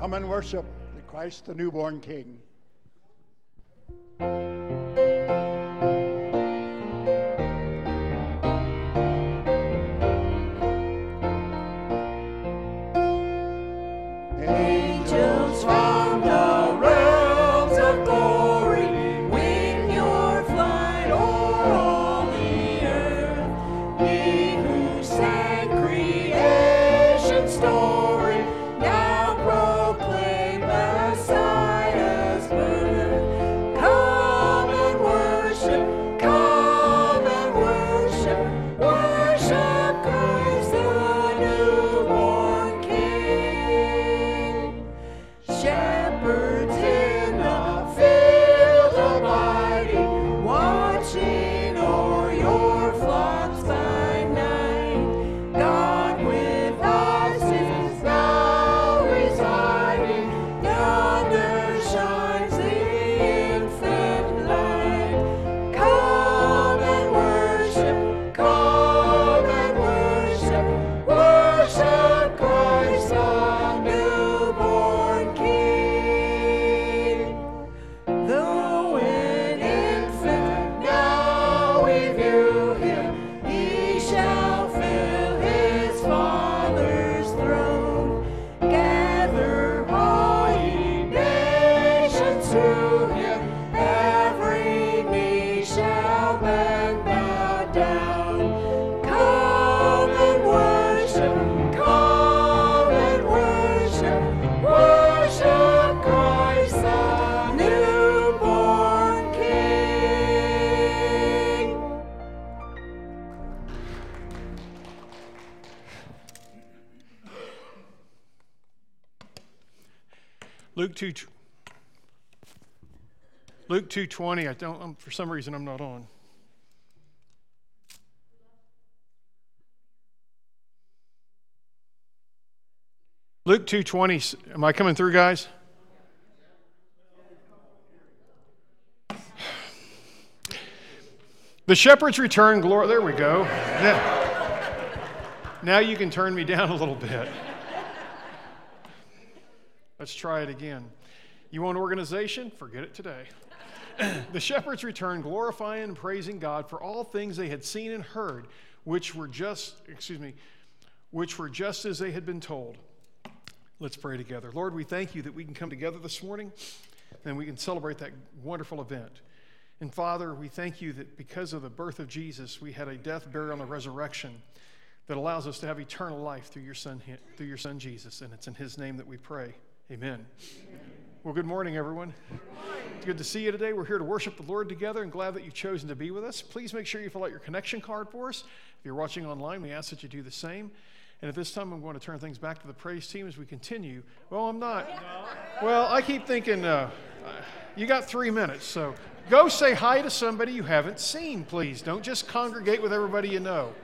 Come and worship the Christ, the newborn King. Luke 2:20. For some reason I'm not on. Luke 2:20. Am I coming through, guys? The shepherds returned glory. There we go. Now you can turn me down a little bit. Let's try it again. You want organization? Forget it today. The shepherds returned, glorifying and praising God for all things they had seen and heard, which were just as they had been told. Let's pray together. Lord, we thank you that we can come together this morning and we can celebrate that wonderful event. And Father, we thank you that because of the birth of Jesus, we had a death, burial, and a resurrection that allows us to have eternal life through your Son Jesus. And it's in his name that we pray. Amen. Amen. Well, good morning, everyone. Good morning. It's good to see you today. We're here to worship the Lord together and glad that you've chosen to be with us. Please make sure you fill out your connection card for us. If you're watching online, we ask that you do the same. And at this time, I'm going to turn things back to the praise team as we continue. Well, I'm not. No. Well, I keep thinking, you got 3 minutes, so go say hi to somebody you haven't seen, please. Don't just congregate with everybody you know.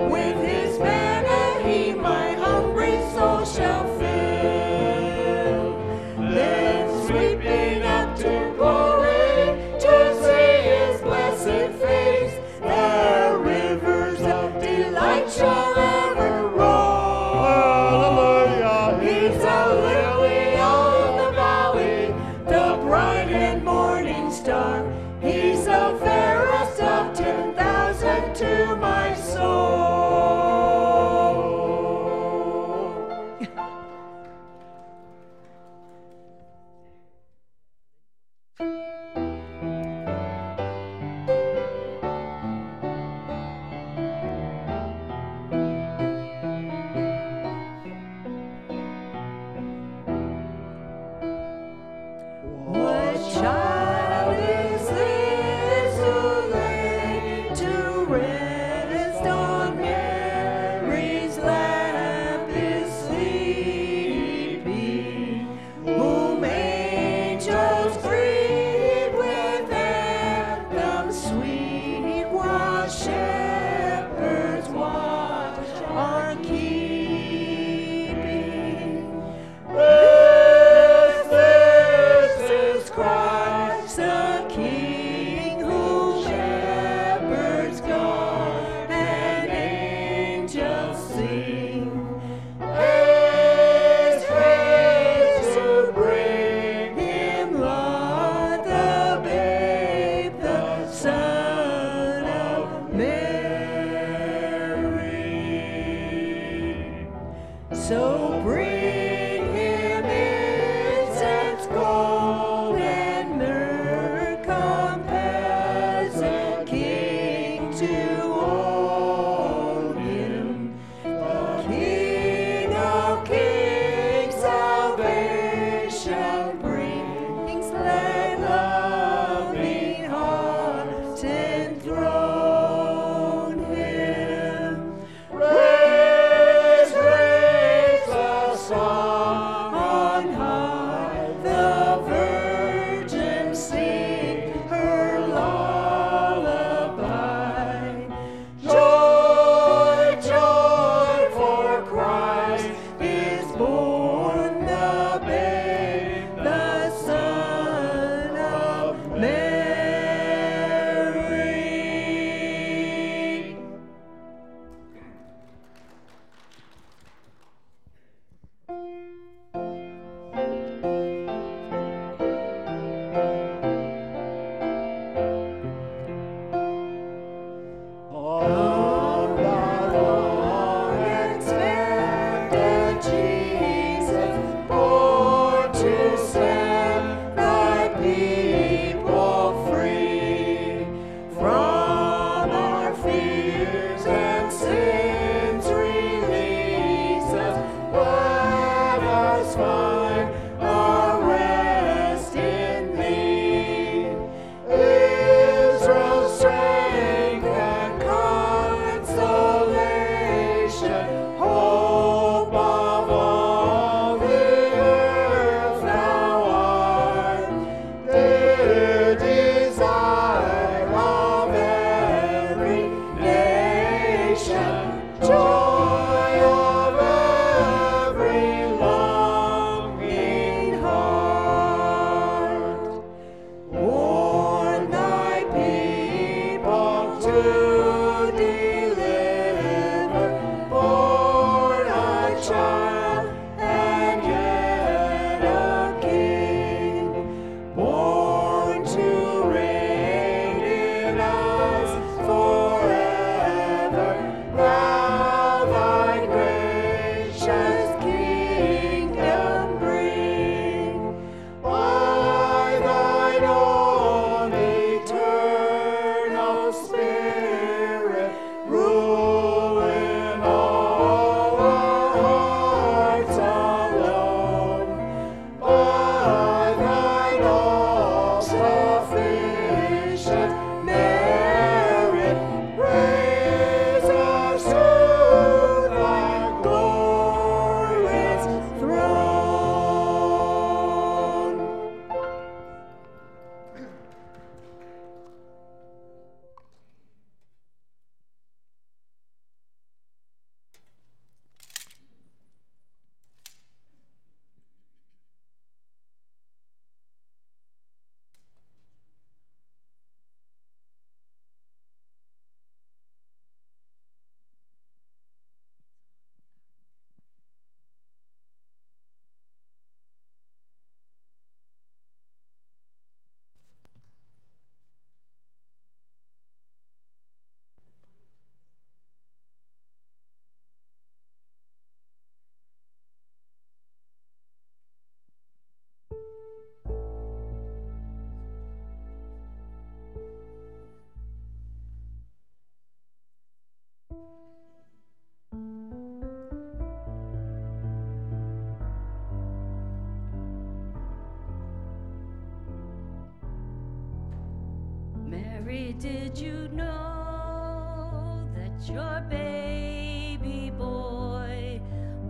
With his manna he my hungry soul So bring him incense, gold and myrrh, compares a king to own him. The King of kings, salvation brings, lay loving hearts enthrone him. Mary, did you know that your baby boy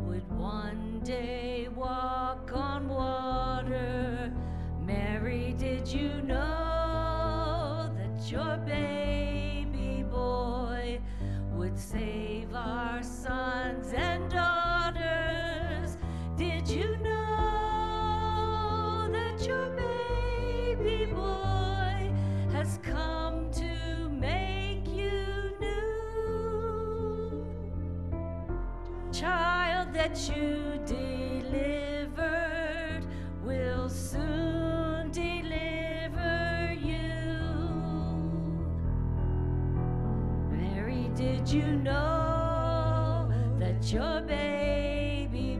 would one day walk on water? Mary, did you know that your baby boy would save our sons and daughters? Did you know that your baby boy has come to make you new? Child that you delivered will soon deliver you. Mary, did you know that your baby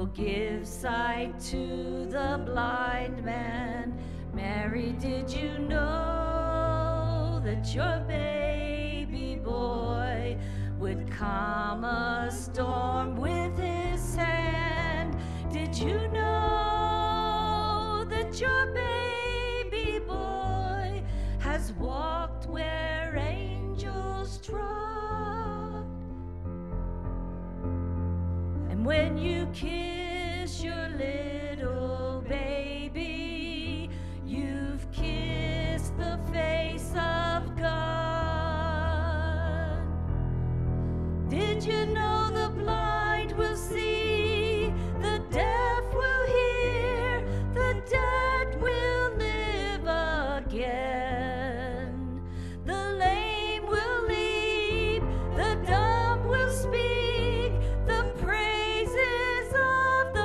will give sight to the blind man. Mary, did you know that your baby boy would calm a storm with his hand? Did you know that your baby boy has walked where angels trod? And when you kiss your little baby, you've kissed the face of God. Did you know the blind will see, the deaf will hear, the dead will live again? The lame will leap, the dumb will speak, the praises of the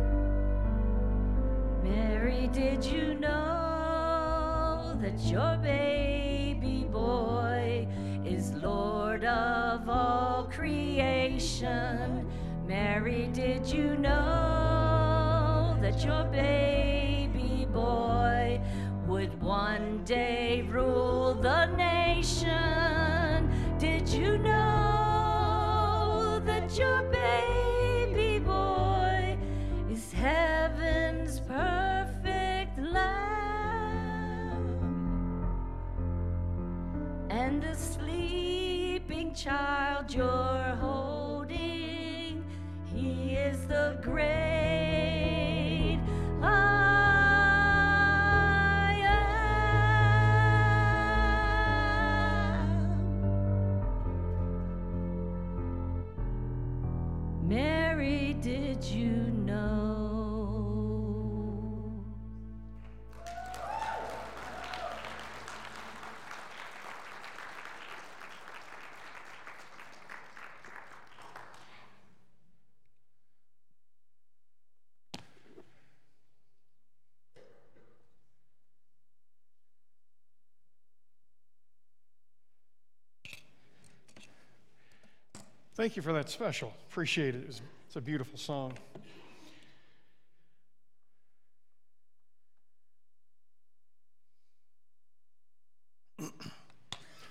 Lamb. Mary, did you know that your baby boy is Lord of all creation? Mary, did you know that your baby boy would one day rule the nation? Did you know that your baby boy is heaven's perfect Lamb? And the sleeping child you're holding, he is the great I Am. Mary, did you know? Thank you for that special. Appreciate it. It's a beautiful song.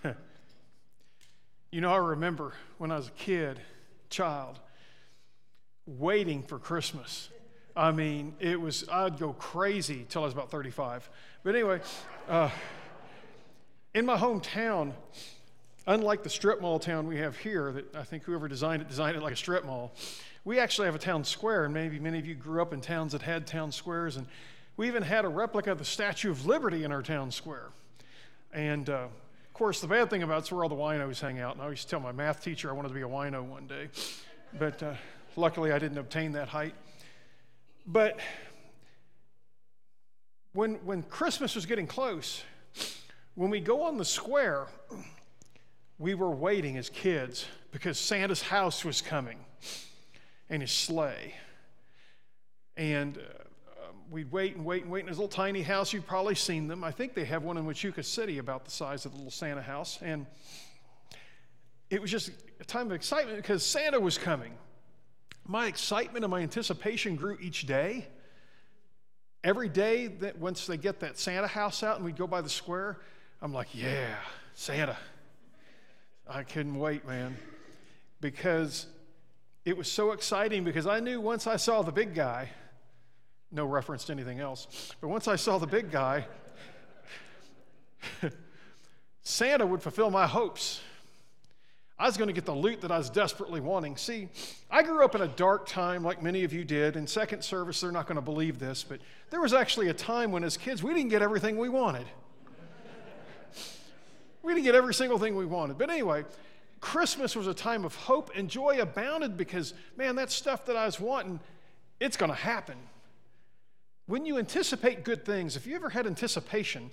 You know, I remember when I was a child, waiting for Christmas. I mean, I'd go crazy till I was about 35. But anyway, in my hometown, unlike the strip mall town we have here, that I think whoever designed it like a strip mall, we actually have a town square, and maybe many of you grew up in towns that had town squares, and we even had a replica of the Statue of Liberty in our town square. And, of course, the bad thing about it's where all the winos hang out, and I always tell my math teacher I wanted to be a wino one day, but luckily I didn't obtain that height. But when Christmas was getting close, when we go on the square, we were waiting as kids because Santa's house was coming and his sleigh. And we'd wait and wait and wait. In his little tiny house, you've probably seen them. I think they have one in Wichita City about the size of the little Santa house. And it was just a time of excitement because Santa was coming. My excitement and my anticipation grew each day. Every day, that once they get that Santa house out and we'd go by the square, I'm like, yeah, Santa. I couldn't wait, man, because it was so exciting, because I knew once I saw the big guy, no reference to anything else, but once I saw the big guy, Santa would fulfill my hopes. I was going to get the loot that I was desperately wanting. See, I grew up in a dark time like many of you did. In second service, they're not going to believe this, but there was actually a time when as kids we didn't get everything we wanted. We didn't get every single thing we wanted. But anyway, Christmas was a time of hope and joy abounded because, man, that stuff that I was wanting, it's going to happen. When you anticipate good things, if you ever had anticipation,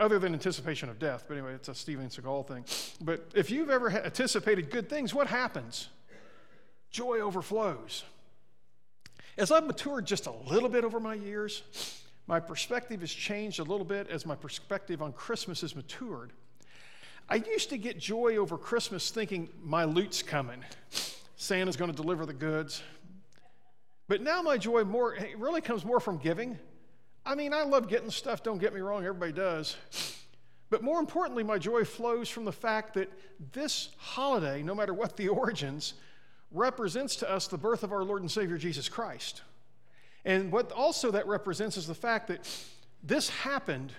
other than anticipation of death, but anyway, it's a Steven Seagal thing, but if you've ever anticipated good things, what happens? Joy overflows. As I've matured just a little bit over my years, my perspective has changed a little bit as my perspective on Christmas has matured. I used to get joy over Christmas thinking my loot's coming. Santa's going to deliver the goods. But now my joy really comes more from giving. I mean, I love getting stuff, don't get me wrong, everybody does. But more importantly, my joy flows from the fact that this holiday, no matter what the origins, represents to us the birth of our Lord and Savior Jesus Christ. And what also that represents is the fact that this happened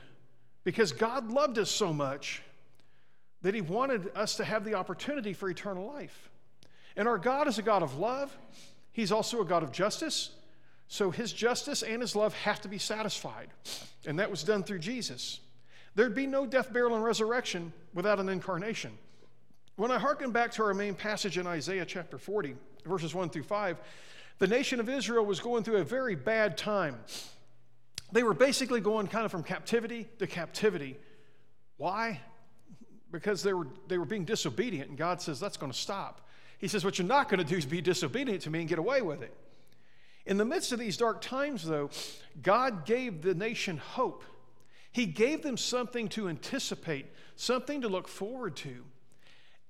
because God loved us so much that he wanted us to have the opportunity for eternal life. And our God is a God of love. He's also a God of justice. So his justice and his love have to be satisfied. And that was done through Jesus. There'd be no death, burial, and resurrection without an incarnation. When I hearken back to our main passage in Isaiah chapter 40, verses 1-5, the nation of Israel was going through a very bad time. They were basically going kind of from captivity to captivity. Why? Because they were being disobedient, and God says, that's going to stop. He says, what you're not going to do is be disobedient to me and get away with it. In the midst of these dark times, though, God gave the nation hope. He gave them something to anticipate, something to look forward to.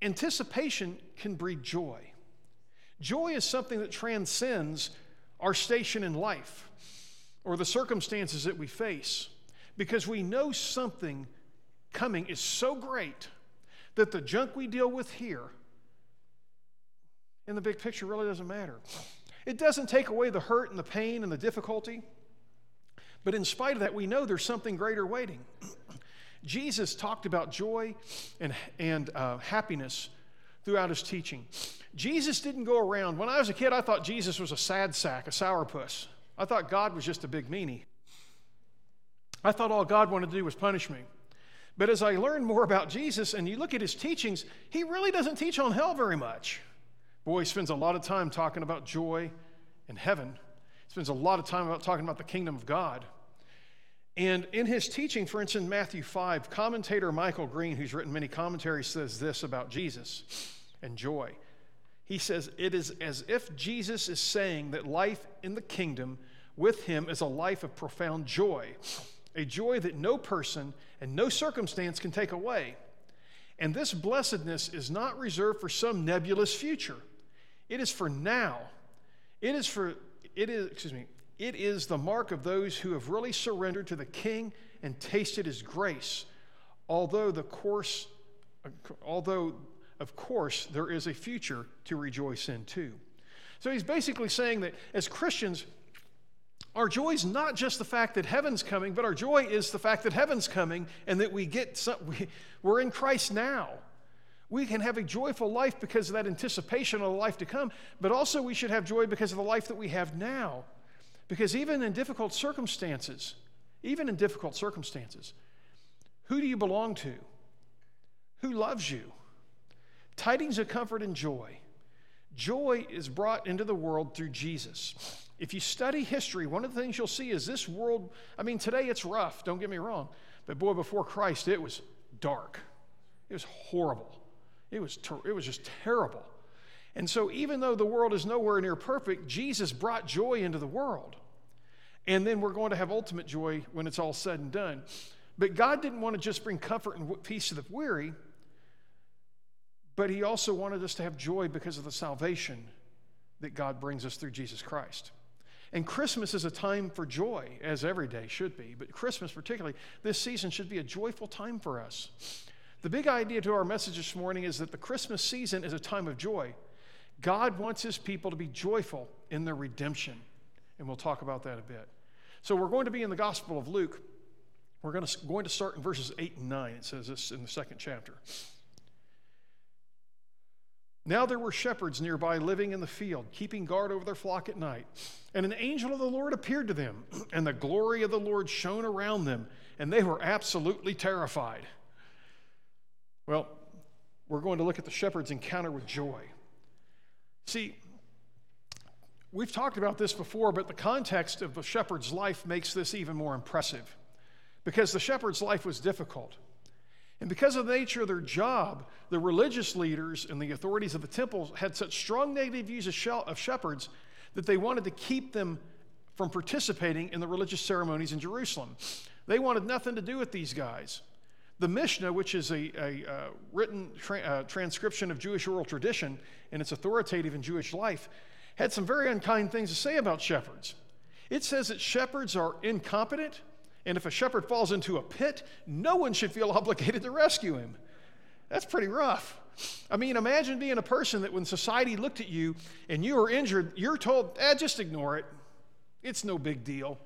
Anticipation can breed joy. Joy is something that transcends our station in life or the circumstances that we face, because we know something coming is so great that the junk we deal with here in the big picture really doesn't matter. It doesn't take away the hurt and the pain and the difficulty, but in spite of that, we know there's something greater waiting. Jesus talked about joy and happiness throughout his teaching. Jesus didn't go around. When I was a kid, I thought Jesus was a sad sack, a sourpuss. I thought God was just a big meanie. I thought all God wanted to do was punish me. But as I learned more about Jesus and you look at his teachings, he really doesn't teach on hell very much. Boy, he spends a lot of time talking about joy and heaven. He spends a lot of time talking about the kingdom of God. And in his teaching, for instance, Matthew 5, commentator Michael Green, who's written many commentaries, says this about Jesus and joy. He says, it is as if Jesus is saying that life in the kingdom with him is a life of profound joy, a joy that no person and no circumstance can take away. And this blessedness is not reserved for some nebulous future. It is for now. It is the mark of those who have really surrendered to the King and tasted his grace. Although, of course, there is a future to rejoice in too. So he's basically saying that as Christians, our joy is not just the fact that heaven's coming, but our joy is the fact that heaven's coming and that we're in Christ now. We can have a joyful life because of that anticipation of the life to come, but also we should have joy because of the life that we have now. Because even in difficult circumstances, who do you belong to? Who loves you? Tidings of comfort and joy. Joy is brought into the world through Jesus. If you study history, one of the things you'll see is this world, I mean, today it's rough, don't get me wrong, but boy, before Christ, it was dark. It was horrible. It was just terrible. And so even though the world is nowhere near perfect, Jesus brought joy into the world. And then we're going to have ultimate joy when it's all said and done. But God didn't want to just bring comfort and peace to the weary, but he also wanted us to have joy because of the salvation that God brings us through Jesus Christ. And Christmas is a time for joy, as every day should be, but Christmas particularly, this season should be a joyful time for us. The big idea to our message this morning is that the Christmas season is a time of joy. God wants his people to be joyful in their redemption, and we'll talk about that a bit. So we're going to be in the Gospel of Luke. We're going to start in verses 8 and 9. It says this in the second chapter. Now there were shepherds nearby living in the field, keeping guard over their flock at night. And an angel of the Lord appeared to them, and the glory of the Lord shone around them, and they were absolutely terrified. Well, we're going to look at the shepherd's encounter with joy. See, we've talked about this before, but the context of the shepherd's life makes this even more impressive, because the shepherd's life was difficult. And because of the nature of their job, the religious leaders and the authorities of the temple had such strong negative views of shepherds that they wanted to keep them from participating in the religious ceremonies in Jerusalem. They wanted nothing to do with these guys. The Mishnah, which is a written transcription of Jewish oral tradition, and it's authoritative in Jewish life, had some very unkind things to say about shepherds. It says that shepherds are incompetent, and if a shepherd falls into a pit, no one should feel obligated to rescue him. That's pretty rough. I mean, imagine being a person that when society looked at you and you were injured, you're told, just ignore it. It's no big deal.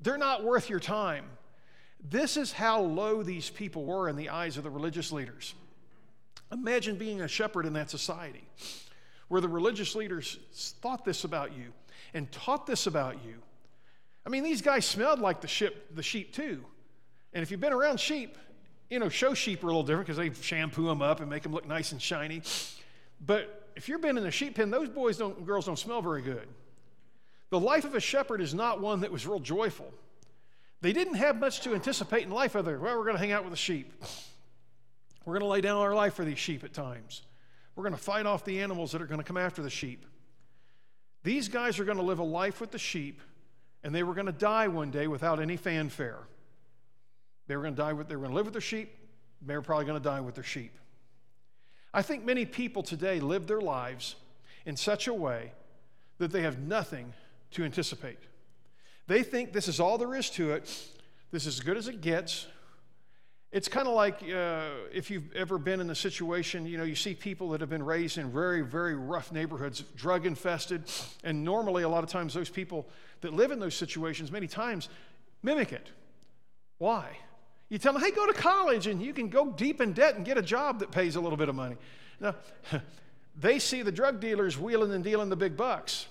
They're not worth your time. This is how low these people were in the eyes of the religious leaders. Imagine being a shepherd in that society where the religious leaders thought this about you and taught this about you. I mean, these guys smelled like the sheep too. And if you've been around sheep, you know, show sheep are a little different because they shampoo them up and make them look nice and shiny. But if you've been in a sheep pen, those boys don't, girls don't smell very good. The life of a shepherd is not one that was real joyful. They didn't have much to anticipate in life other than, well, we're going to hang out with the sheep. We're going to lay down our life for these sheep at times. We're going to fight off the animals that are going to come after the sheep. These guys are going to live a life with the sheep, and they were going to die one day without any fanfare. They were going to live with their sheep. They were probably going to die with their sheep. I think many people today live their lives in such a way that they have nothing to anticipate. They think this is all there is to it. This is as good as it gets. It's kind of like if you've ever been in a situation, you know, you see people that have been raised in very, very rough neighborhoods, drug infested, and normally a lot of times those people that live in those situations many times mimic it. Why? You tell them, hey, go to college and you can go deep in debt and get a job that pays a little bit of money. Now, they see the drug dealers wheeling and dealing the big bucks.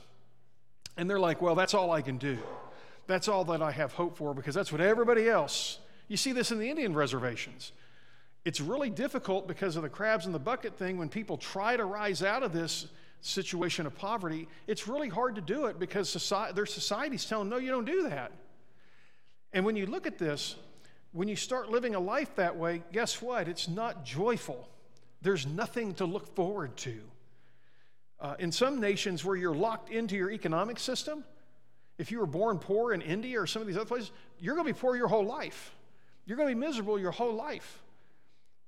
And they're like, well, that's all I can do. That's all that I have hope for because that's what everybody else. You see this in the Indian reservations. It's really difficult because of the crabs in the bucket thing. When people try to rise out of this situation of poverty, it's really hard to do it because their society's telling them, no, you don't do that. And when you look at this, when you start living a life that way, guess what? It's not joyful. There's nothing to look forward to. In some nations where you're locked into your economic system, if you were born poor in India or some of these other places, you're going to be poor your whole life. You're going to be miserable your whole life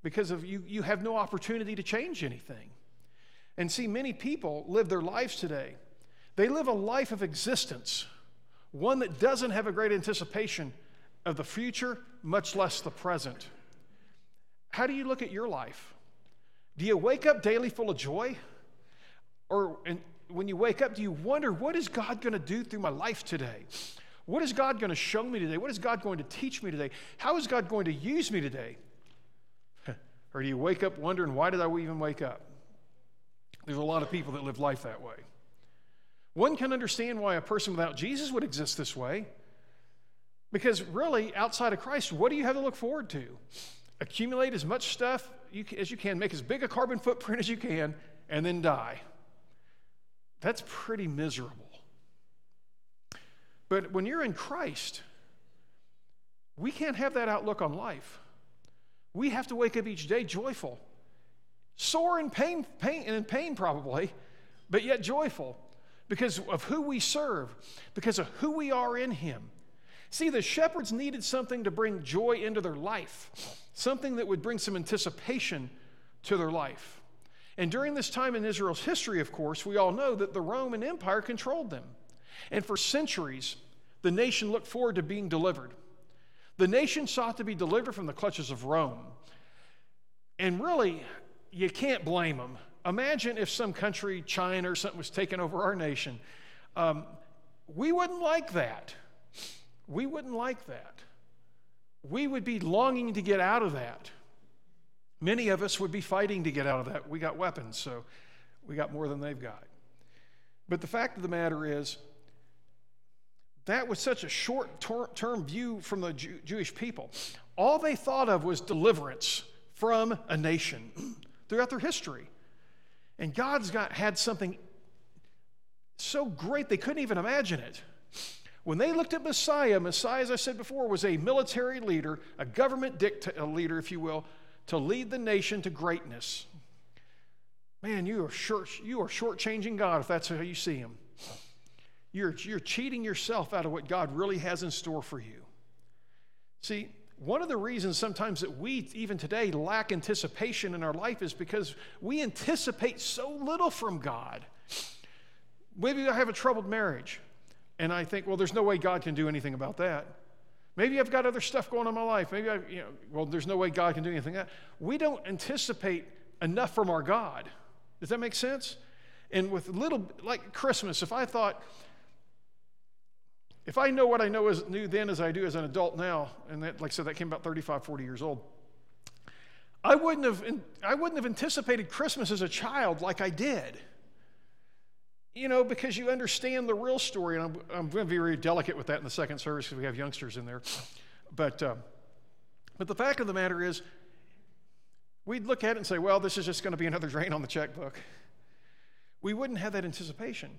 because of you have no opportunity to change anything. And see, many people live their lives today. They live a life of existence, one that doesn't have a great anticipation of the future, much less the present. How do you look at your life? Do you wake up daily full of joy? Or when you wake up, do you wonder, what is God going to do through my life today? What is God going to show me today? What is God going to teach me today? How is God going to use me today? Or do you wake up wondering, why did I even wake up? There's a lot of people that live life that way. One can understand why a person without Jesus would exist this way. Because really, outside of Christ, what do you have to look forward to? Accumulate as much stuff as you can, make as big a carbon footprint as you can, and then die. That's pretty miserable. But when you're in Christ, we can't have that outlook on life. We have to wake up each day joyful, sore and in pain probably, but yet joyful because of who we serve, because of who we are in Him. See, the shepherds needed something to bring joy into their life, something that would bring some anticipation to their life. And during this time in Israel's history, of course, we all know that the Roman Empire controlled them. And for centuries, the nation looked forward to being delivered. The nation sought to be delivered from the clutches of Rome. And really, you can't blame them. Imagine if some country, China or something, was taking over our nation. We wouldn't like that. We wouldn't like that. We would be longing to get out of that. Many of us would be fighting to get out of that. We got weapons, so we got more than they've got. But the fact of the matter is, that was such a short-term view from the Jewish people. All they thought of was deliverance from a nation throughout their history. And God's had something so great they couldn't even imagine it. When they looked at Messiah, as I said before, was a military leader, a government leader, if you will, to lead the nation to greatness. Man, you are shortchanging God if that's how you see Him. You're cheating yourself out of what God really has in store for you. See, One of the reasons sometimes that we, even today, lack anticipation in our life is because we anticipate so little from God. Maybe I have a troubled marriage, and I think, well, there's no way God can do anything about that. Maybe I've got other stuff going on in my life. Maybe I, well, there's no way God can do anything about that. We don't anticipate enough from our God. Does that make sense? And with little, like Christmas, if I thought, if I know what I know as new then as I do as an adult now, and that, like I said, that came about 35, 40 years old, I wouldn't have anticipated Christmas as a child like I did. You know, because you understand the real story, and I'm going to be very delicate with that in the second service because we have youngsters in there. But the fact of the matter is, we'd look at it and say, well, this is just going to be another drain on the checkbook. We wouldn't have that anticipation.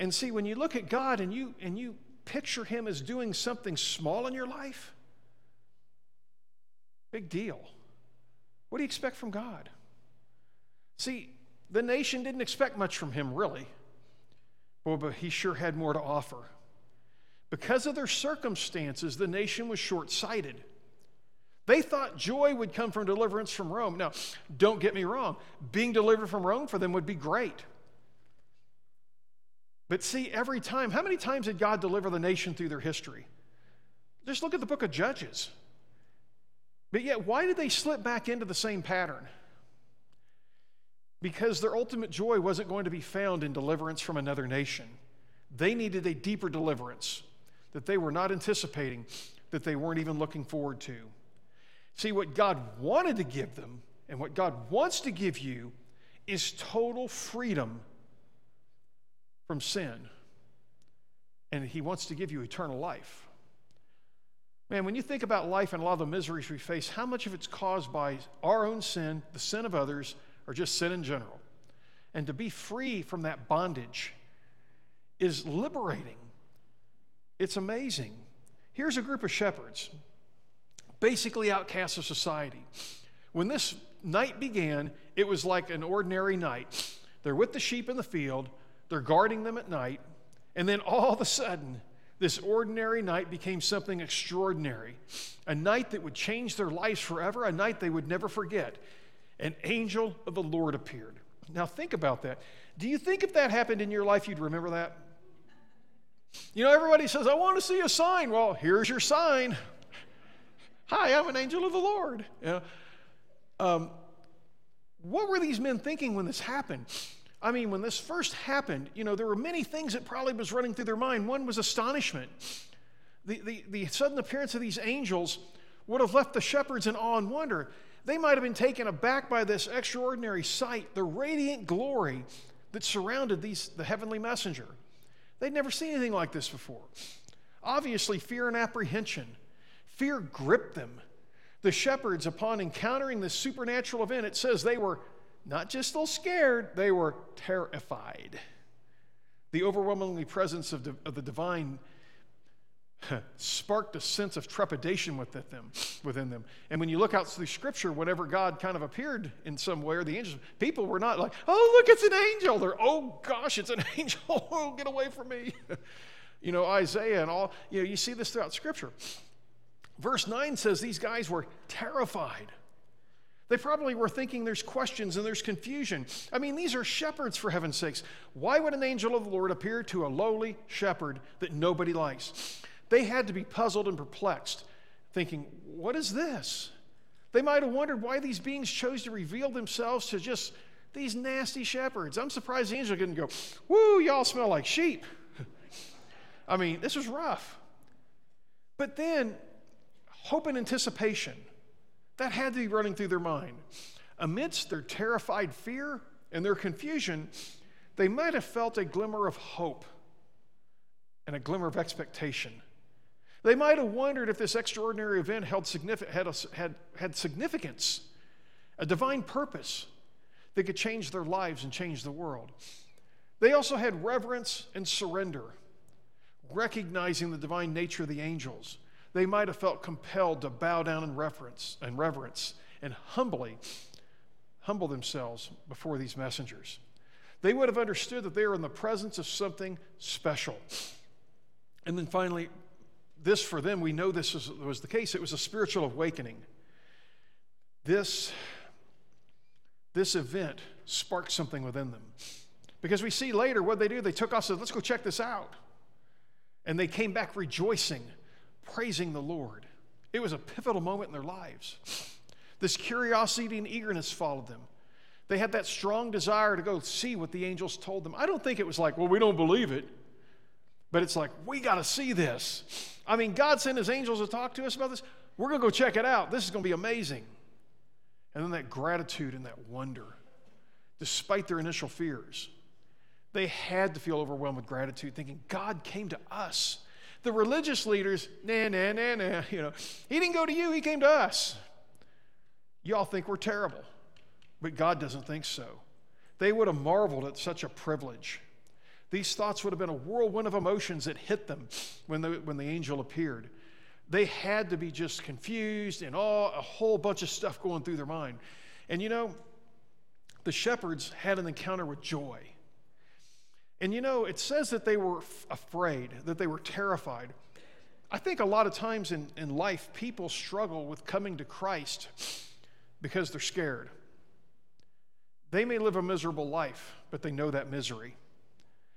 And see, when you look at God and you picture him as doing something small in your life, big deal. What do you expect from God? See, the nation didn't expect much from him, really. Well, but he sure had more to offer. Because of their circumstances, the nation was short-sighted. They thought joy would come from deliverance from Rome. Now, don't get me wrong. Being delivered from Rome for them would be great. But see, every time, how many times did God deliver the nation through their history? Just look at the book of Judges. But yet, why did they slip back into the same pattern? Because their ultimate joy wasn't going to be found in deliverance from another nation. They needed a deeper deliverance that they were not anticipating, that they weren't even looking forward to. See, what God wanted to give them and what God wants to give you is total freedom from sin. And he wants to give you eternal life. Man, when you think about life and a lot of the miseries we face, how much of it's caused by our own sin, the sin of others, or just sin in general? And to be free from that bondage is liberating. It's amazing. Here's a group of shepherds, basically outcasts of society. When this night began, it was like an ordinary night. They're with the sheep in the field, they're guarding them at night, and then all of a sudden, this ordinary night became something extraordinary, a night that would change their lives forever, a night they would never forget. An angel of the Lord appeared. Now think about that. Do you think if that happened in your life, you'd remember that? You know, everybody says, I want to see a sign. Well, here's your sign. Hi, I'm an angel of the Lord. Yeah. What were these men thinking when this happened? I mean, when this first happened, you know, there were many things that probably was running through their mind. One was astonishment. The sudden appearance of these angels would have left the shepherds in awe and wonder. They might have been taken aback by this extraordinary sight, the radiant glory that surrounded the heavenly messenger. They'd never seen anything like this before. Obviously, fear and apprehension. Fear gripped them. The shepherds, upon encountering this supernatural event, it says they were not just a little scared, they were terrified. The overwhelmingly presence of the divine sparked a sense of trepidation within them. And when you look out through Scripture, whenever God kind of appeared in some way, or the angels, people were not like, oh, look, it's an angel. They're, oh, gosh, it's an angel. Oh, get away from me. You know, Isaiah and all, you know, you see this throughout Scripture. Verse 9 says these guys were terrified. They probably were thinking there's questions and there's confusion. I mean, these are shepherds, for heaven's sakes. Why would an angel of the Lord appear to a lowly shepherd that nobody likes? They had to be puzzled and perplexed, thinking, what is this? They might have wondered why these beings chose to reveal themselves to just these nasty shepherds. I'm surprised the angel didn't go, woo, y'all smell like sheep. I mean, this was rough. But then, hope and anticipation, that had to be running through their mind. Amidst their terrified fear and their confusion, they might have felt a glimmer of hope and a glimmer of expectation. They might have wondered if this extraordinary event had significance, a divine purpose that could change their lives and change the world. They also had reverence and surrender, recognizing the divine nature of the angels. They might have felt compelled to bow down in reverence and humble themselves before these messengers. They would have understood that they are in the presence of something special. And then finally, this for them, we know this was the case. It was a spiritual awakening. This event sparked something within them. Because we see later what they do. They took off and said, let's go check this out. And they came back rejoicing, praising the Lord. It was a pivotal moment in their lives. This curiosity and eagerness followed them. They had that strong desire to go see what the angels told them. I don't think it was like, well, we don't believe it. But it's like, we got to see this. I mean, God sent his angels to talk to us about this. We're going to go check it out. This is going to be amazing. And then that gratitude and that wonder, despite their initial fears, they had to feel overwhelmed with gratitude, thinking, God came to us. The religious leaders, he didn't go to you, he came to us. Y'all think we're terrible, but God doesn't think so. They would have marveled at such a privilege. These thoughts would have been a whirlwind of emotions that hit them when the angel appeared. They had to be just confused and awe, a whole bunch of stuff going through their mind. And you know, the shepherds had an encounter with joy. And you know, it says that they were afraid, that they were terrified. I think a lot of times in life, people struggle with coming to Christ because they're scared. They may live a miserable life, but they know that misery.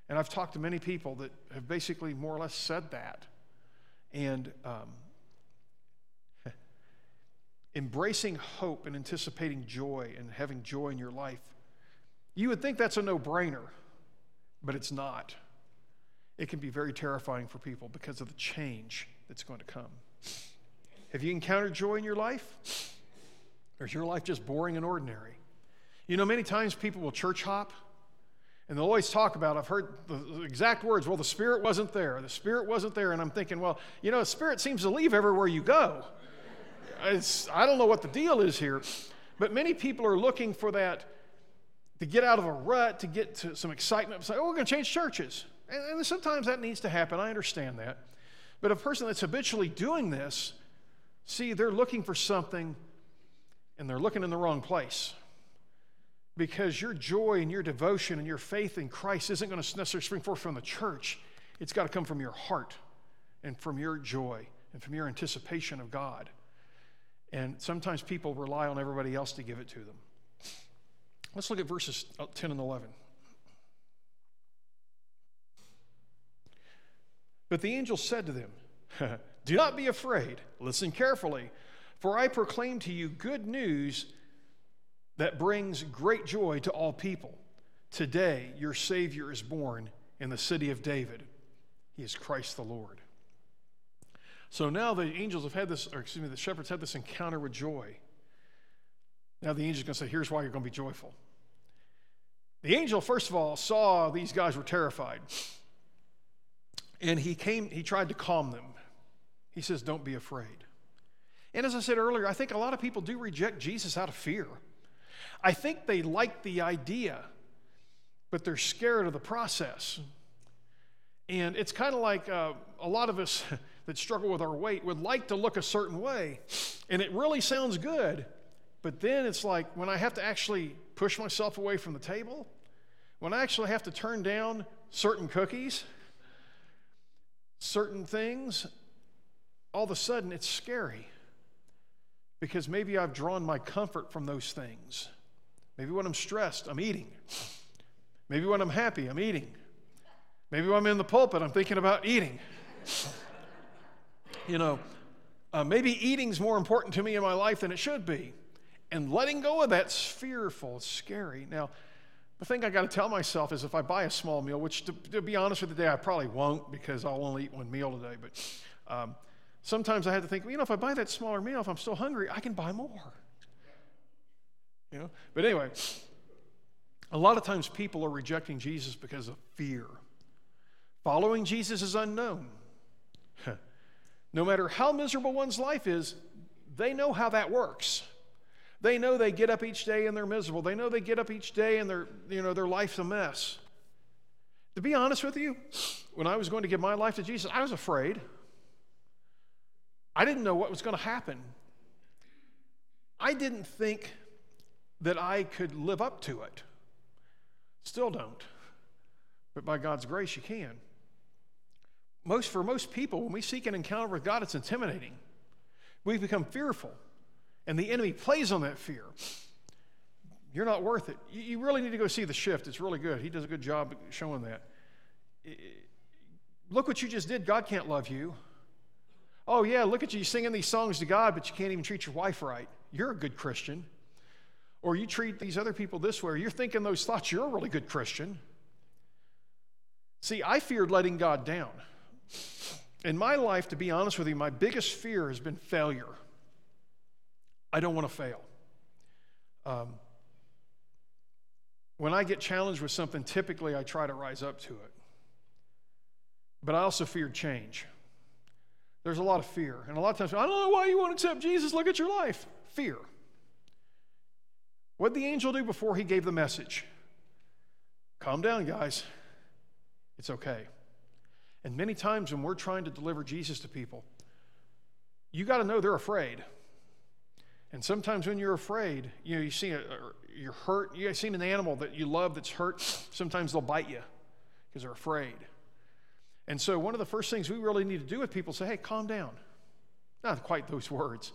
And I've talked to many people that have basically more or less said that. And embracing hope and anticipating joy and having joy in your life, you would think that's a no-brainer. But it's not. It can be very terrifying for people because of the change that's going to come. Have you encountered joy in your life? Or is your life just boring and ordinary? You know, many times people will church hop, and they'll always talk about, I've heard the exact words, well, the Spirit wasn't there. The Spirit wasn't there. And I'm thinking, well, you know, the Spirit seems to leave everywhere you go. I don't know what the deal is here. But many people are looking for that, to get out of a rut, to get to some excitement, say, oh, we're going to change churches. And sometimes that needs to happen. I understand that. But a person that's habitually doing this, see, they're looking for something, and they're looking in the wrong place. Because your joy and your devotion and your faith in Christ isn't going to necessarily spring forth from the church. It's got to come from your heart and from your joy and from your anticipation of God. And sometimes people rely on everybody else to give it to them. Let's look at verses 10 and 11. But the angel said to them, do not be afraid. Listen carefully. For I proclaim to you good news that brings great joy to all people. Today your Savior is born in the city of David. He is Christ the Lord. So now the shepherds had this encounter with joy. Now the angel's going to say, here's why you're going to be joyful. The angel, first of all, saw these guys were terrified. And he tried to calm them. He says, don't be afraid. And as I said earlier, I think a lot of people do reject Jesus out of fear. I think they like the idea, but they're scared of the process. And it's kind of like a lot of us that struggle with our weight would like to look a certain way. And it really sounds good. But then it's like when I have to actually push myself away from the table, when I actually have to turn down certain cookies, certain things, all of a sudden it's scary because maybe I've drawn my comfort from those things. Maybe when I'm stressed, I'm eating. Maybe when I'm happy, I'm eating. Maybe when I'm in the pulpit, I'm thinking about eating. Maybe eating's more important to me in my life than it should be. And letting go of that's fearful, it's scary. Now, the thing I got to tell myself is if I buy a small meal, which to be honest with you today, I probably won't because I'll only eat one meal today. But sometimes I had to think, if I buy that smaller meal, if I'm still hungry, I can buy more. But anyway, a lot of times people are rejecting Jesus because of fear. Following Jesus is unknown. No matter how miserable one's life is, they know how that works. They know they get up each day and they're miserable. They know they get up each day and their life's a mess. To be honest with you, when I was going to give my life to Jesus, I was afraid. I didn't know what was going to happen. I didn't think that I could live up to it. Still don't. But by God's grace, you can. for most people, when we seek an encounter with God, it's intimidating. We become fearful, and the enemy plays on that fear. You're not worth it. You really need to go see The Shift. It's really good. He does a good job showing that. Look what you just did. God can't love you. Oh, yeah, look at you singing these songs to God, but you can't even treat your wife right. You're a good Christian. Or you treat these other people this way. Or you're thinking those thoughts. You're a really good Christian. See, I feared letting God down. In my life, to be honest with you, my biggest fear has been failure. I don't want to fail. When I get challenged with something, typically I try to rise up to it. But I also feared change. There's a lot of fear. And a lot of times, I don't know why you won't accept Jesus. Look at your life. Fear. What did the angel do before he gave the message? Calm down, guys. It's okay. And many times when we're trying to deliver Jesus to people, you got to know they're afraid. And sometimes when you're afraid, you see you're hurt. You've seen an animal that you love that's hurt. Sometimes they'll bite you because they're afraid. And so one of the first things we really need to do with people is say, hey, calm down. Not quite those words.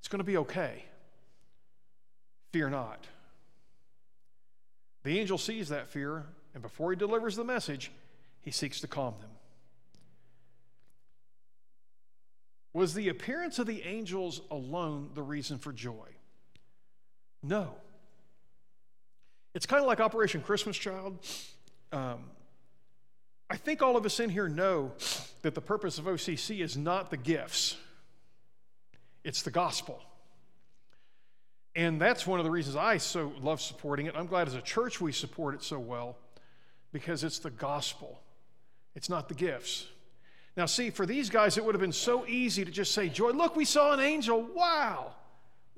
It's going to be okay. Fear not. The angel sees that fear, and before he delivers the message, he seeks to calm them. Was the appearance of the angels alone the reason for joy? No. It's kind of like Operation Christmas Child. I think all of us in here know that the purpose of OCC is not the gifts. It's the gospel. And that's one of the reasons I so love supporting it. I'm glad as a church we support it so well, because it's the gospel. It's not the gifts. Now, see, for these guys, it would have been so easy to just say, joy, look, we saw an angel. Wow.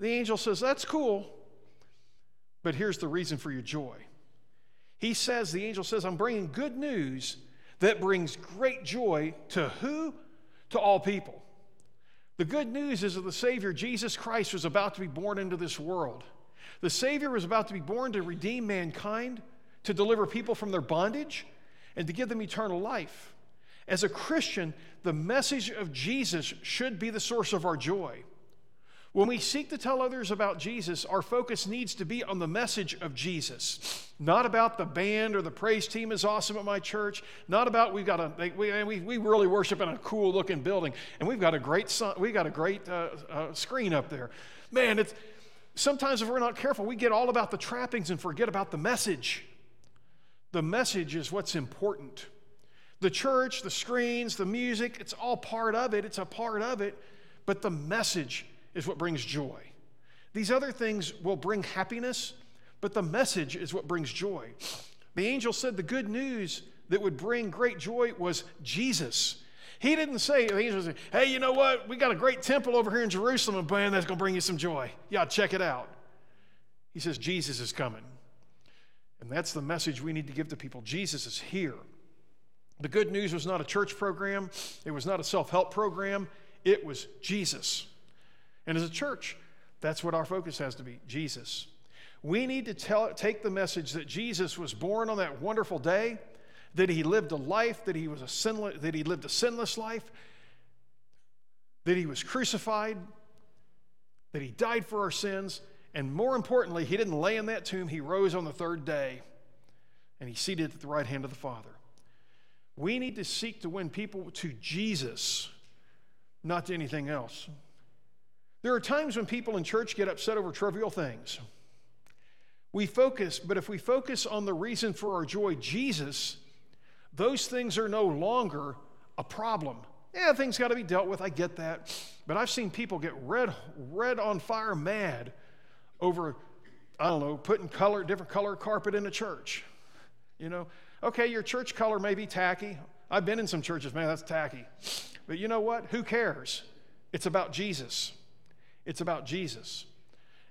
The angel says, that's cool. But here's the reason for your joy. The angel says, I'm bringing good news that brings great joy to who? To all people. The good news is that the Savior, Jesus Christ, was about to be born into this world. The Savior was about to be born to redeem mankind, to deliver people from their bondage, and to give them eternal life. As a Christian, the message of Jesus should be the source of our joy. When we seek to tell others about Jesus, our focus needs to be on the message of Jesus, not about the band or the praise team is awesome at my church, not about we really worship in a cool-looking building, and we've got a great screen up there. Man, sometimes if we're not careful, we get all about the trappings and forget about the message. The message is what's important. The church, the screens, the music, it's all part of it. It's a part of it, but the message is what brings joy. These other things will bring happiness, but the message is what brings joy. The angel said the good news that would bring great joy was Jesus. He didn't say, the angel said, hey, you know what? We got a great temple over here in Jerusalem, and man, that's going to bring you some joy. Yeah, check it out. He says Jesus is coming. And that's the message we need to give to people. Jesus is here. The good news was not a church program. It was not a self-help program. It was Jesus. And as a church, that's what our focus has to be, Jesus. We need to take the message that Jesus was born on that wonderful day, that he lived a life, that he lived a sinless life, that he was crucified, that he died for our sins, and more importantly, he didn't lay in that tomb, he rose on the third day, and he's seated at the right hand of the Father. We need to seek to win people to Jesus, not to anything else. There are times when people in church get upset over trivial things. But if we focus on the reason for our joy, Jesus, those things are no longer a problem. Yeah, things got to be dealt with. I get that. But I've seen people get red on fire mad over, I don't know, putting different color carpet in a church. You know, okay, your church color may be tacky. I've been in some churches, man, that's tacky. But you know what? Who cares? It's about Jesus. It's about Jesus.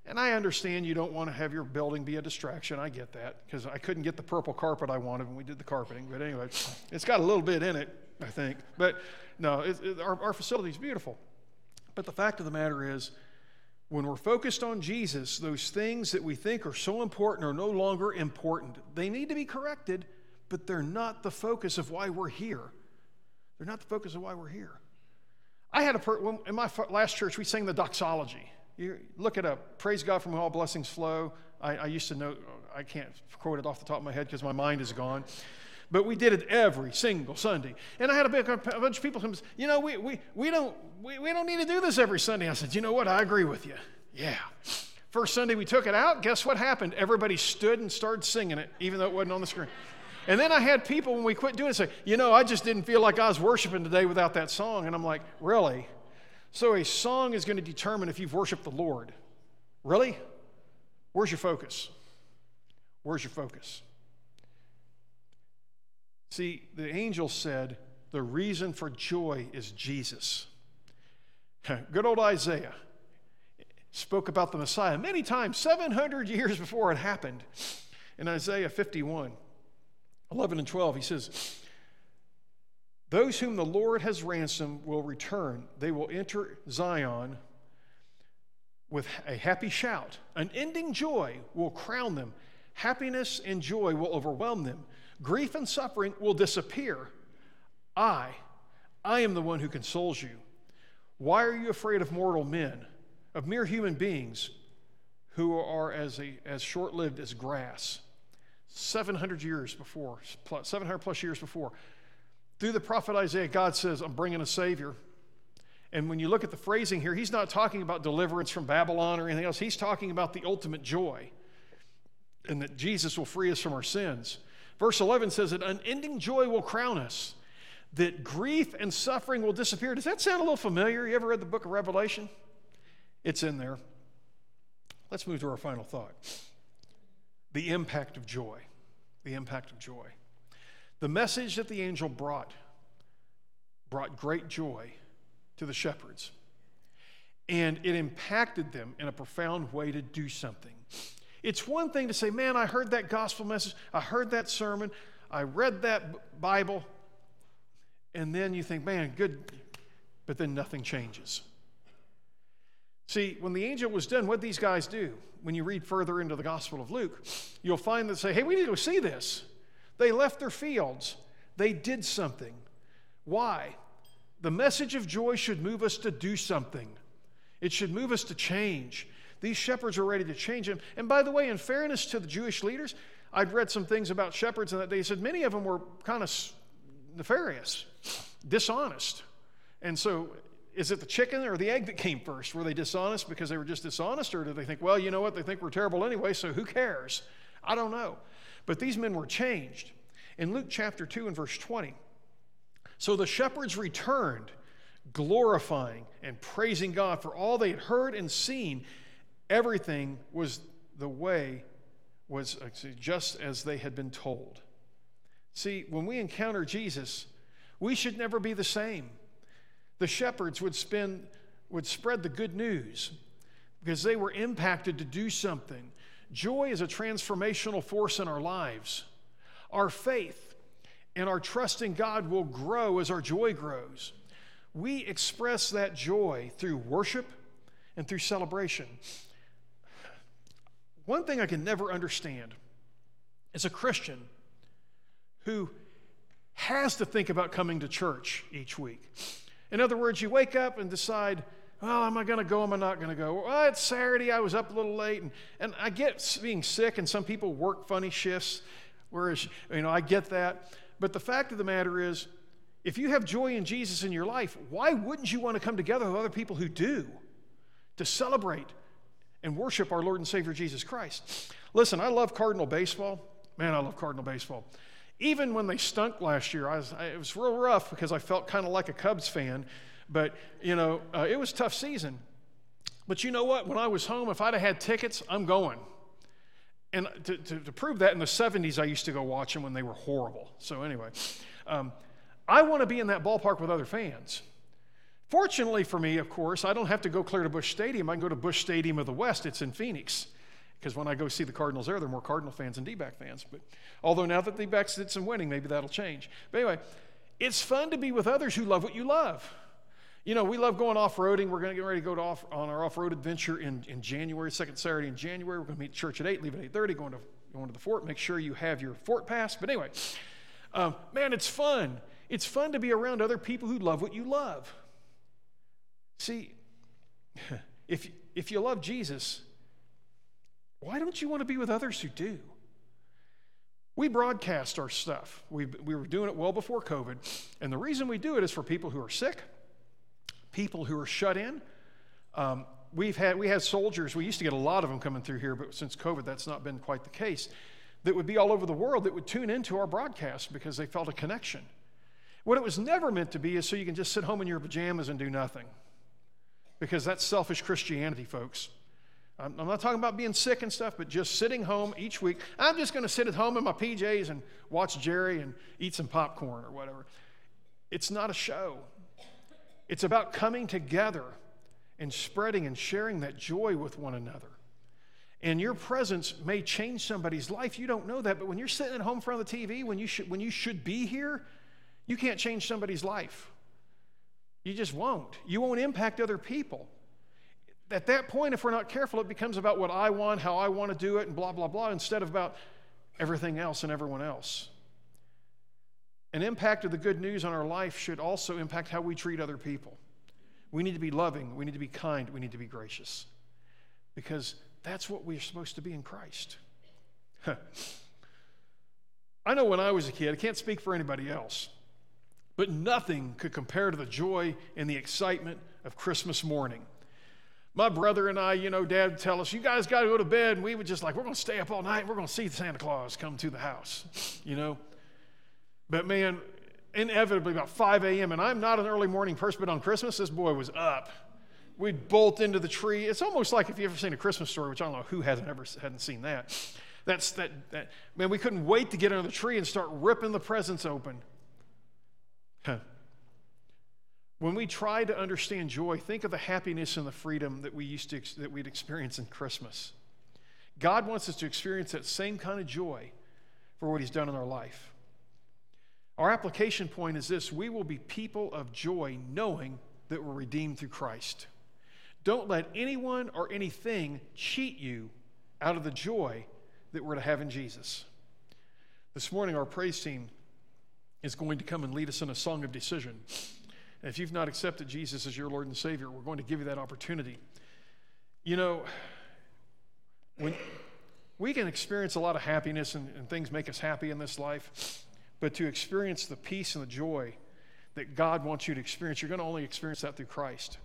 And I understand you don't want to have your building be a distraction. I get that, because I couldn't get the purple carpet I wanted when we did the carpeting. But anyway, it's got a little bit in it, I think. But no, our facility is beautiful. But the fact of the matter is, when we're focused on Jesus, those things that we think are so important are no longer important. They need to be corrected, but they're not the focus of why we're here. They're not the focus of why we're here. I had in my last church, we sang the doxology. You look it up. Praise God from whom all blessings flow. I used to know, I can't quote it off the top of my head because my mind is gone. But we did it every single Sunday. And I had a bunch of people come, you know, we don't need to do this every Sunday. I said, you know what? I agree with you. Yeah. First Sunday we took it out. Guess what happened? Everybody stood and started singing it, even though it wasn't on the screen. And then I had people, when we quit doing it, say, you know, I just didn't feel like I was worshiping today without that song. And I'm like, really? So a song is going to determine if you've worshiped the Lord. Really? Where's your focus? Where's your focus? See, the angel said, the reason for joy is Jesus. Good old Isaiah spoke about the Messiah many times, 700 years before it happened. In Isaiah 51, 11 and 12, he says, those whom the Lord has ransomed will return. They will enter Zion with a happy shout. Unending joy will crown them. Happiness and joy will overwhelm them. Grief and suffering will disappear. I am the one who consoles you. Why are you afraid of mortal men, of mere human beings who are as short-lived as grass? 700 years before, 700 plus years before. Through the prophet Isaiah, God says, I'm bringing a Savior. And when you look at the phrasing here, he's not talking about deliverance from Babylon or anything else. He's talking about the ultimate joy and that Jesus will free us from our sins. Verse 11 says that unending joy will crown us, that grief and suffering will disappear. Does that sound a little familiar? You ever read the book of Revelation? It's in there. Let's move to our final thought. The impact of joy. The impact of joy. The message that the angel brought great joy to the shepherds. And it impacted them in a profound way to do something. It's one thing to say, man, I heard that gospel message. I heard that sermon. I read that Bible. And then you think, man, good. But then nothing changes. See, when the angel was done, what did these guys do? When you read further into the Gospel of Luke, you'll find that say, hey, we need to go see this. They left their fields. They did something. Why? The message of joy should move us to do something. It should move us to change. These shepherds are ready to change them. And by the way, in fairness to the Jewish leaders, I'd read some things about shepherds in that day. They said many of them were kind of nefarious, dishonest. And so is it the chicken or the egg that came first? Were they dishonest because they were just dishonest? Or did they think, well, you know what? They think we're terrible anyway, so who cares? I don't know. But these men were changed. In Luke chapter 2 and verse 20, so the shepherds returned, glorifying and praising God for all they had heard and seen. Everything was the way was just as they had been told. See, when we encounter Jesus, we should never be the same. The shepherds would spread the good news because they were impacted to do something. Joy is a transformational force in our lives. Our faith and our trust in God will grow as our joy grows. We express that joy through worship and through celebration. One thing I can never understand is a Christian who has to think about coming to church each week. In other words, you wake up and decide, well, am I going to go? Am I not going to go? Well, it's Saturday. I was up a little late. And I get being sick, and some people work funny shifts. Whereas, you know, I get that. But the fact of the matter is, if you have joy in Jesus in your life, why wouldn't you want to come together with other people who do to celebrate and worship our Lord and Savior Jesus Christ? Listen, I love Cardinal baseball. Man, I love Cardinal baseball. Even when they stunk last year, it was real rough because I felt kind of like a Cubs fan. But, you know, it was a tough season. But you know what? When I was home, if I'd have had tickets, I'm going. And to prove that, in the 70s, I used to go watch them when they were horrible. So anyway, I want to be in that ballpark with other fans. Fortunately for me, of course, I don't have to go clear to Busch Stadium. I can go to Busch Stadium of the West. It's in Phoenix. Because when I go see the Cardinals there are more Cardinal fans than D-back fans. But although now that D-backs did some winning, maybe that'll change. But anyway, it's fun to be with others who love what you love. You know, we love going off-roading. We're going to get ready to go on our off-road adventure in January, second Saturday in January. We're going to meet at church at 8, leave at 8:30, going to the fort. Make sure you have your fort pass. But anyway, man, it's fun. It's fun to be around other people who love what you love. See, if you love Jesus, why don't you want to be with others who do? We broadcast our stuff. We were doing it well before COVID, and the reason we do it is for people who are sick, people who are shut in. We had soldiers. We used to get a lot of them coming through here, but since COVID, that's not been quite the case. That would be all over the world that would tune into our broadcast because they felt a connection. What it was never meant to be is so you can just sit home in your pajamas and do nothing, because that's selfish Christianity, folks. I'm not talking about being sick and stuff, but just sitting home each week. I'm just going to sit at home in my PJs and watch Jerry and eat some popcorn or whatever. It's not a show. It's about coming together and spreading and sharing that joy with one another. And your presence may change somebody's life. You don't know that, but when you're sitting at home in front of the TV, when you should be here, you can't change somebody's life. You just won't. You won't impact other people. At that point, if we're not careful, it becomes about what I want, how I want to do it, and blah, blah, blah, instead of about everything else and everyone else. An impact of the good news on our life should also impact how we treat other people. We need to be loving. We need to be kind. We need to be gracious, because that's what we're supposed to be in Christ. I know when I was a kid, I can't speak for anybody else, but nothing could compare to the joy and the excitement of Christmas morning. My brother and I, Dad would tell us, you guys got to go to bed. And we would just we're going to stay up all night. We're going to see Santa Claus come to the house, But, man, inevitably about 5 a.m., and I'm not an early morning person, but on Christmas, this boy was up. We'd bolt into the tree. It's almost like if you've ever seen A Christmas Story, which I don't know who hadn't seen that. Man, we couldn't wait to get under the tree and start ripping the presents open. When we try to understand joy, think of the happiness and the freedom that we'd experience in Christmas. God wants us to experience that same kind of joy for what he's done in our life. Our application point is this: we will be people of joy knowing that we're redeemed through Christ. Don't let anyone or anything cheat you out of the joy that we're to have in Jesus. This morning, our praise team is going to come and lead us in a song of decision. And if you've not accepted Jesus as your Lord and Savior, we're going to give you that opportunity. When we can experience a lot of happiness and things make us happy in this life, but to experience the peace and the joy that God wants you to experience, you're going to only experience that through Christ.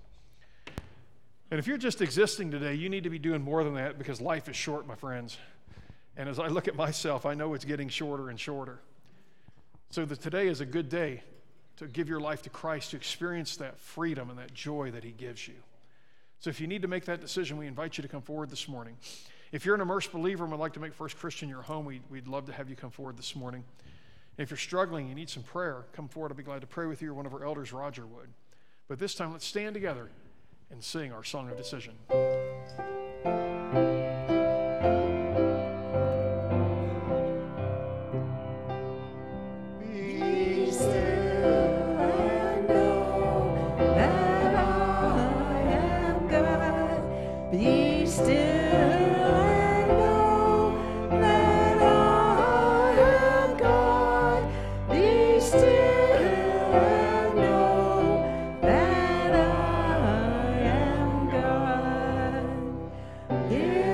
And if you're just existing today, you need to be doing more than that, because life is short, my friends. And as I look at myself, I know it's getting shorter and shorter. So that today is a good day to give your life to Christ, to experience that freedom and that joy that he gives you. So if you need to make that decision, we invite you to come forward this morning. If you're an immersed believer and would like to make First Christian your home, we'd love to have you come forward this morning. If you're struggling, you need some prayer, come forward. I'll be glad to pray with you, or one of our elders, Roger, would. But this time, let's stand together and sing our song of decision. Yeah.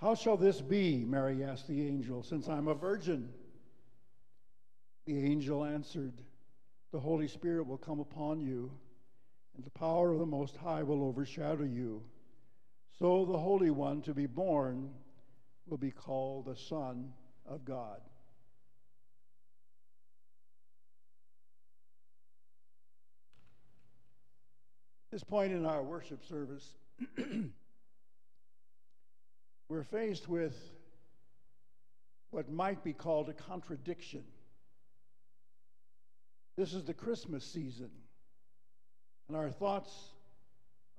How shall this be, Mary asked the angel, since I'm a virgin? The angel answered, the Holy Spirit will come upon you, and the power of the Most High will overshadow you. So the Holy One to be born will be called the Son of God. At this point in our worship service, we're faced with what might be called a contradiction. This is the Christmas season, and our thoughts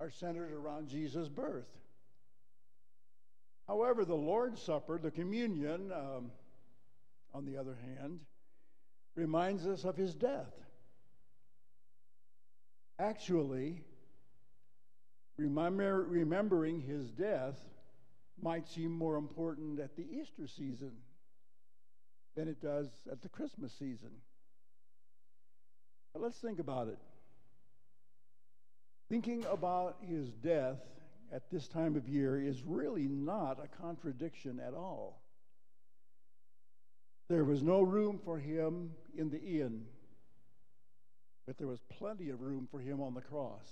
are centered around Jesus' birth. However, the Lord's Supper, the communion, on the other hand, reminds us of his death. Actually, remembering his death might seem more important at the Easter season than it does at the Christmas season. But let's think about it. Thinking about his death at this time of year is really not a contradiction at all. There was no room for him in the inn, but there was plenty of room for him on the cross.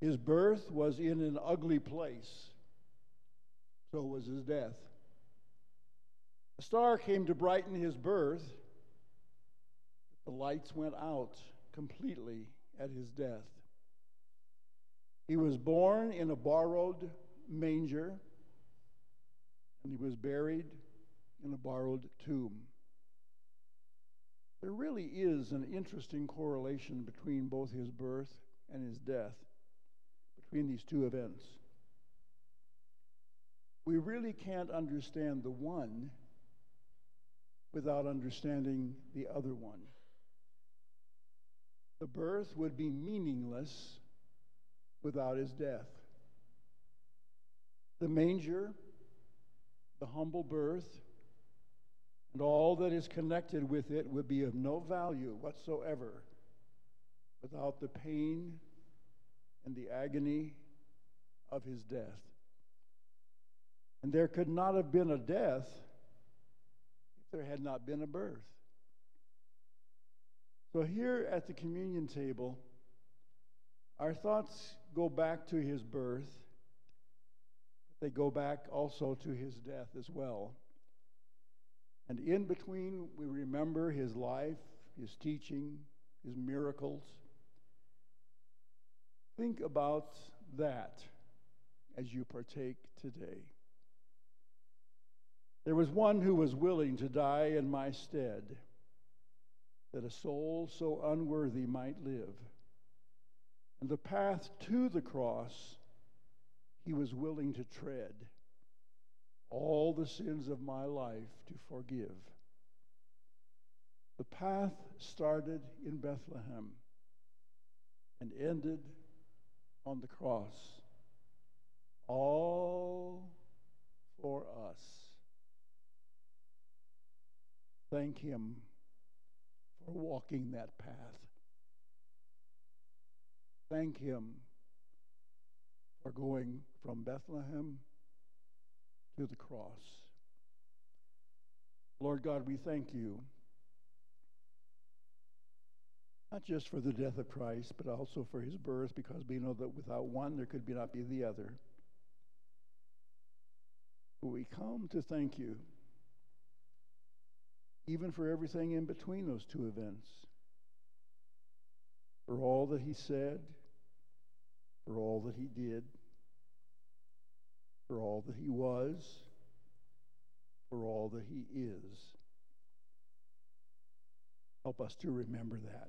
His birth was in an ugly place. So was his death. A star came to brighten his birth. The lights went out completely at his death. He was born in a borrowed manger, and he was buried in a borrowed tomb. There really is an interesting correlation between both his birth and his death. Between these two events, we really can't understand the one without understanding the other one. The birth would be meaningless without his death. The manger, the humble birth, and all that is connected with it would be of no value whatsoever without the pain and the agony of his death. And there could not have been a death if there had not been a birth. So here at the communion table, our thoughts go back to his birth. They go back also to his death as well. And in between, we remember his life, his teaching, his miracles. Think about that as you partake today. There was one who was willing to die in my stead, that a soul so unworthy might live. And the path to the cross he was willing to tread, all the sins of my life to forgive. The path started in Bethlehem and ended on the cross all for us. Thank him for walking that path. Thank him for going from Bethlehem to the cross. Lord God, we thank you, not just for the death of Christ, but also for his birth, because we know that without one there could not be the other. But we come to thank you, even for everything in between those two events, for all that he said, for all that he did, for all that he was, for all that he is. Help us to remember that.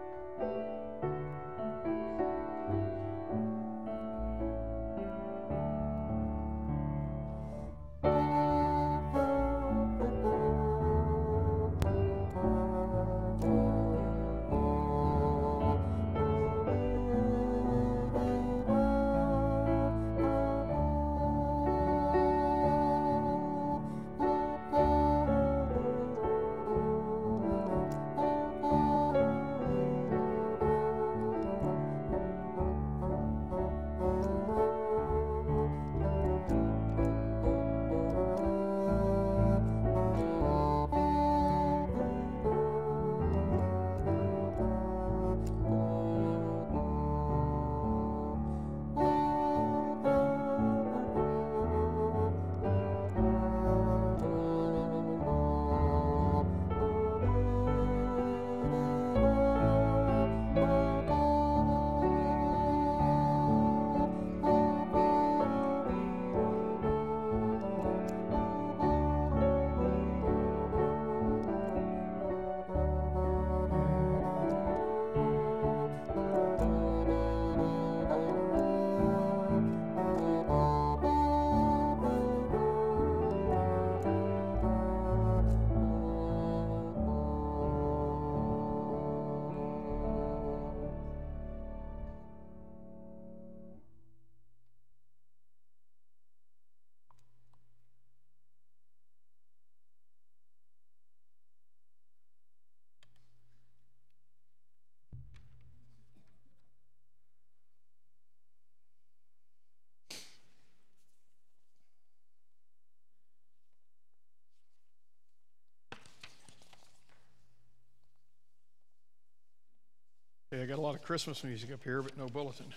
I got a lot of Christmas music up here, but no bulletin.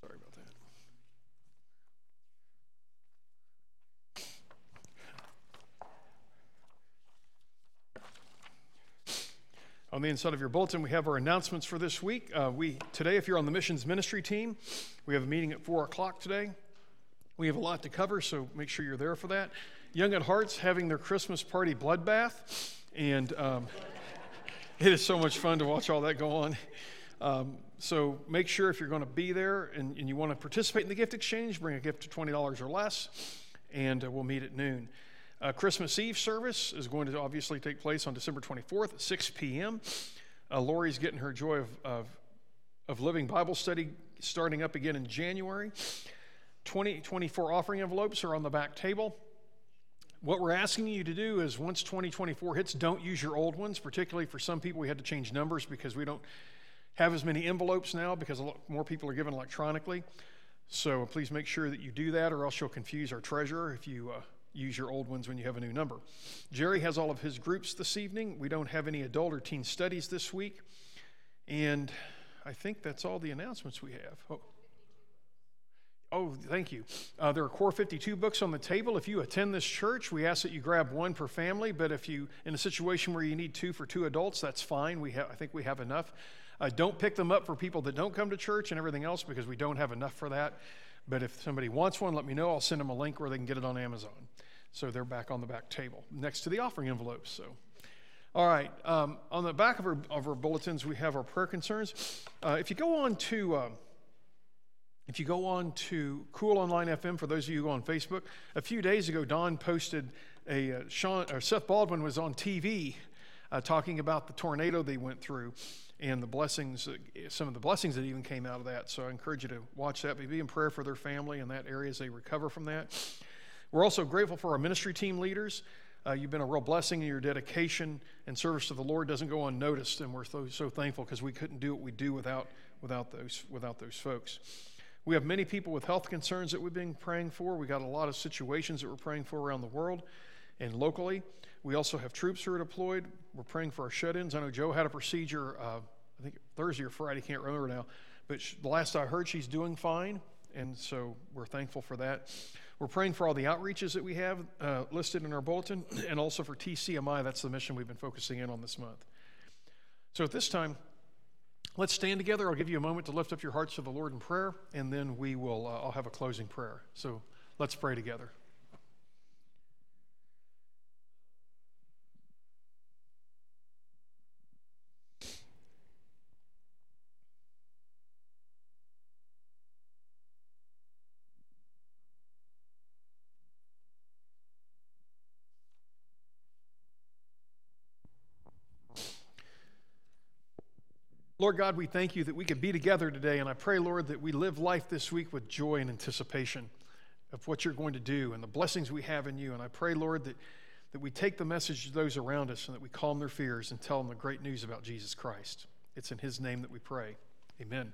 Sorry about that. On the inside of your bulletin, we have our announcements for this week. Today, if you're on the missions ministry team, we have a meeting at 4 o'clock today. We have a lot to cover, so make sure you're there for that. Young at Heart's having their Christmas party bloodbath, and it is so much fun to watch all that go on. So make sure if you're going to be there and you want to participate in the gift exchange, bring a gift of $20 or less, and we'll meet at noon. Christmas Eve service is going to obviously take place on December 24th at 6 p.m. Lori's getting her Joy of Living Bible study starting up again in January. 2024 offering envelopes are on the back table. What we're asking you to do is once 2024 hits, don't use your old ones. Particularly for some people, we had to change numbers because we don't have as many envelopes now because a lot more people are given electronically. So please make sure that you do that, or else you'll confuse our treasurer if you use your old ones when you have a new number. Jerry has all of his groups this evening. We don't have any adult or teen studies this week. And I think that's all the announcements we have. Oh, thank you. There are Core 52 books on the table. If you attend this church, we ask that you grab one per family, but if you in a situation where you need two for two adults, that's fine. I think we have enough. Don't pick them up for people that don't come to church and everything else because we don't have enough for that. But if somebody wants one, let me know. I'll send them a link where they can get it on Amazon. So they're back on the back table next to the offering envelopes. So, all right. On the back of our bulletins, we have our prayer concerns. If you go on to If you go on to Cool Online FM, for those of you who go on Facebook, a few days ago, Don posted Seth Baldwin was on TV talking about the tornado they went through and the blessings, some of the blessings that even came out of that. So I encourage you to watch that. Be in prayer for their family in that area as they recover from that. We're also grateful for our ministry team leaders. You've been a real blessing, and your dedication and service to the Lord doesn't go unnoticed, and we're so thankful because we couldn't do what we do without those folks. We have many people with health concerns that we've been praying for. We got a lot of situations that we're praying for around the world and locally. We also have troops who are deployed. We're praying for our shut-ins. I know Joe had a procedure, I think Thursday or Friday, can't remember now, but the last I heard, she's doing fine, and so we're thankful for that. We're praying for all the outreaches that we have listed in our bulletin, and also for TCMI. That's the mission we've been focusing in on this month. So at this time, let's stand together. I'll give you a moment to lift up your hearts to the Lord in prayer, and then we will. I'll have a closing prayer. So let's pray together. Lord God, we thank you that we can be together today, and I pray, Lord, that we live life this week with joy and anticipation of what you're going to do and the blessings we have in you. And I pray, Lord, that we take the message to those around us and that we calm their fears and tell them the great news about Jesus Christ. It's in his name that we pray. Amen.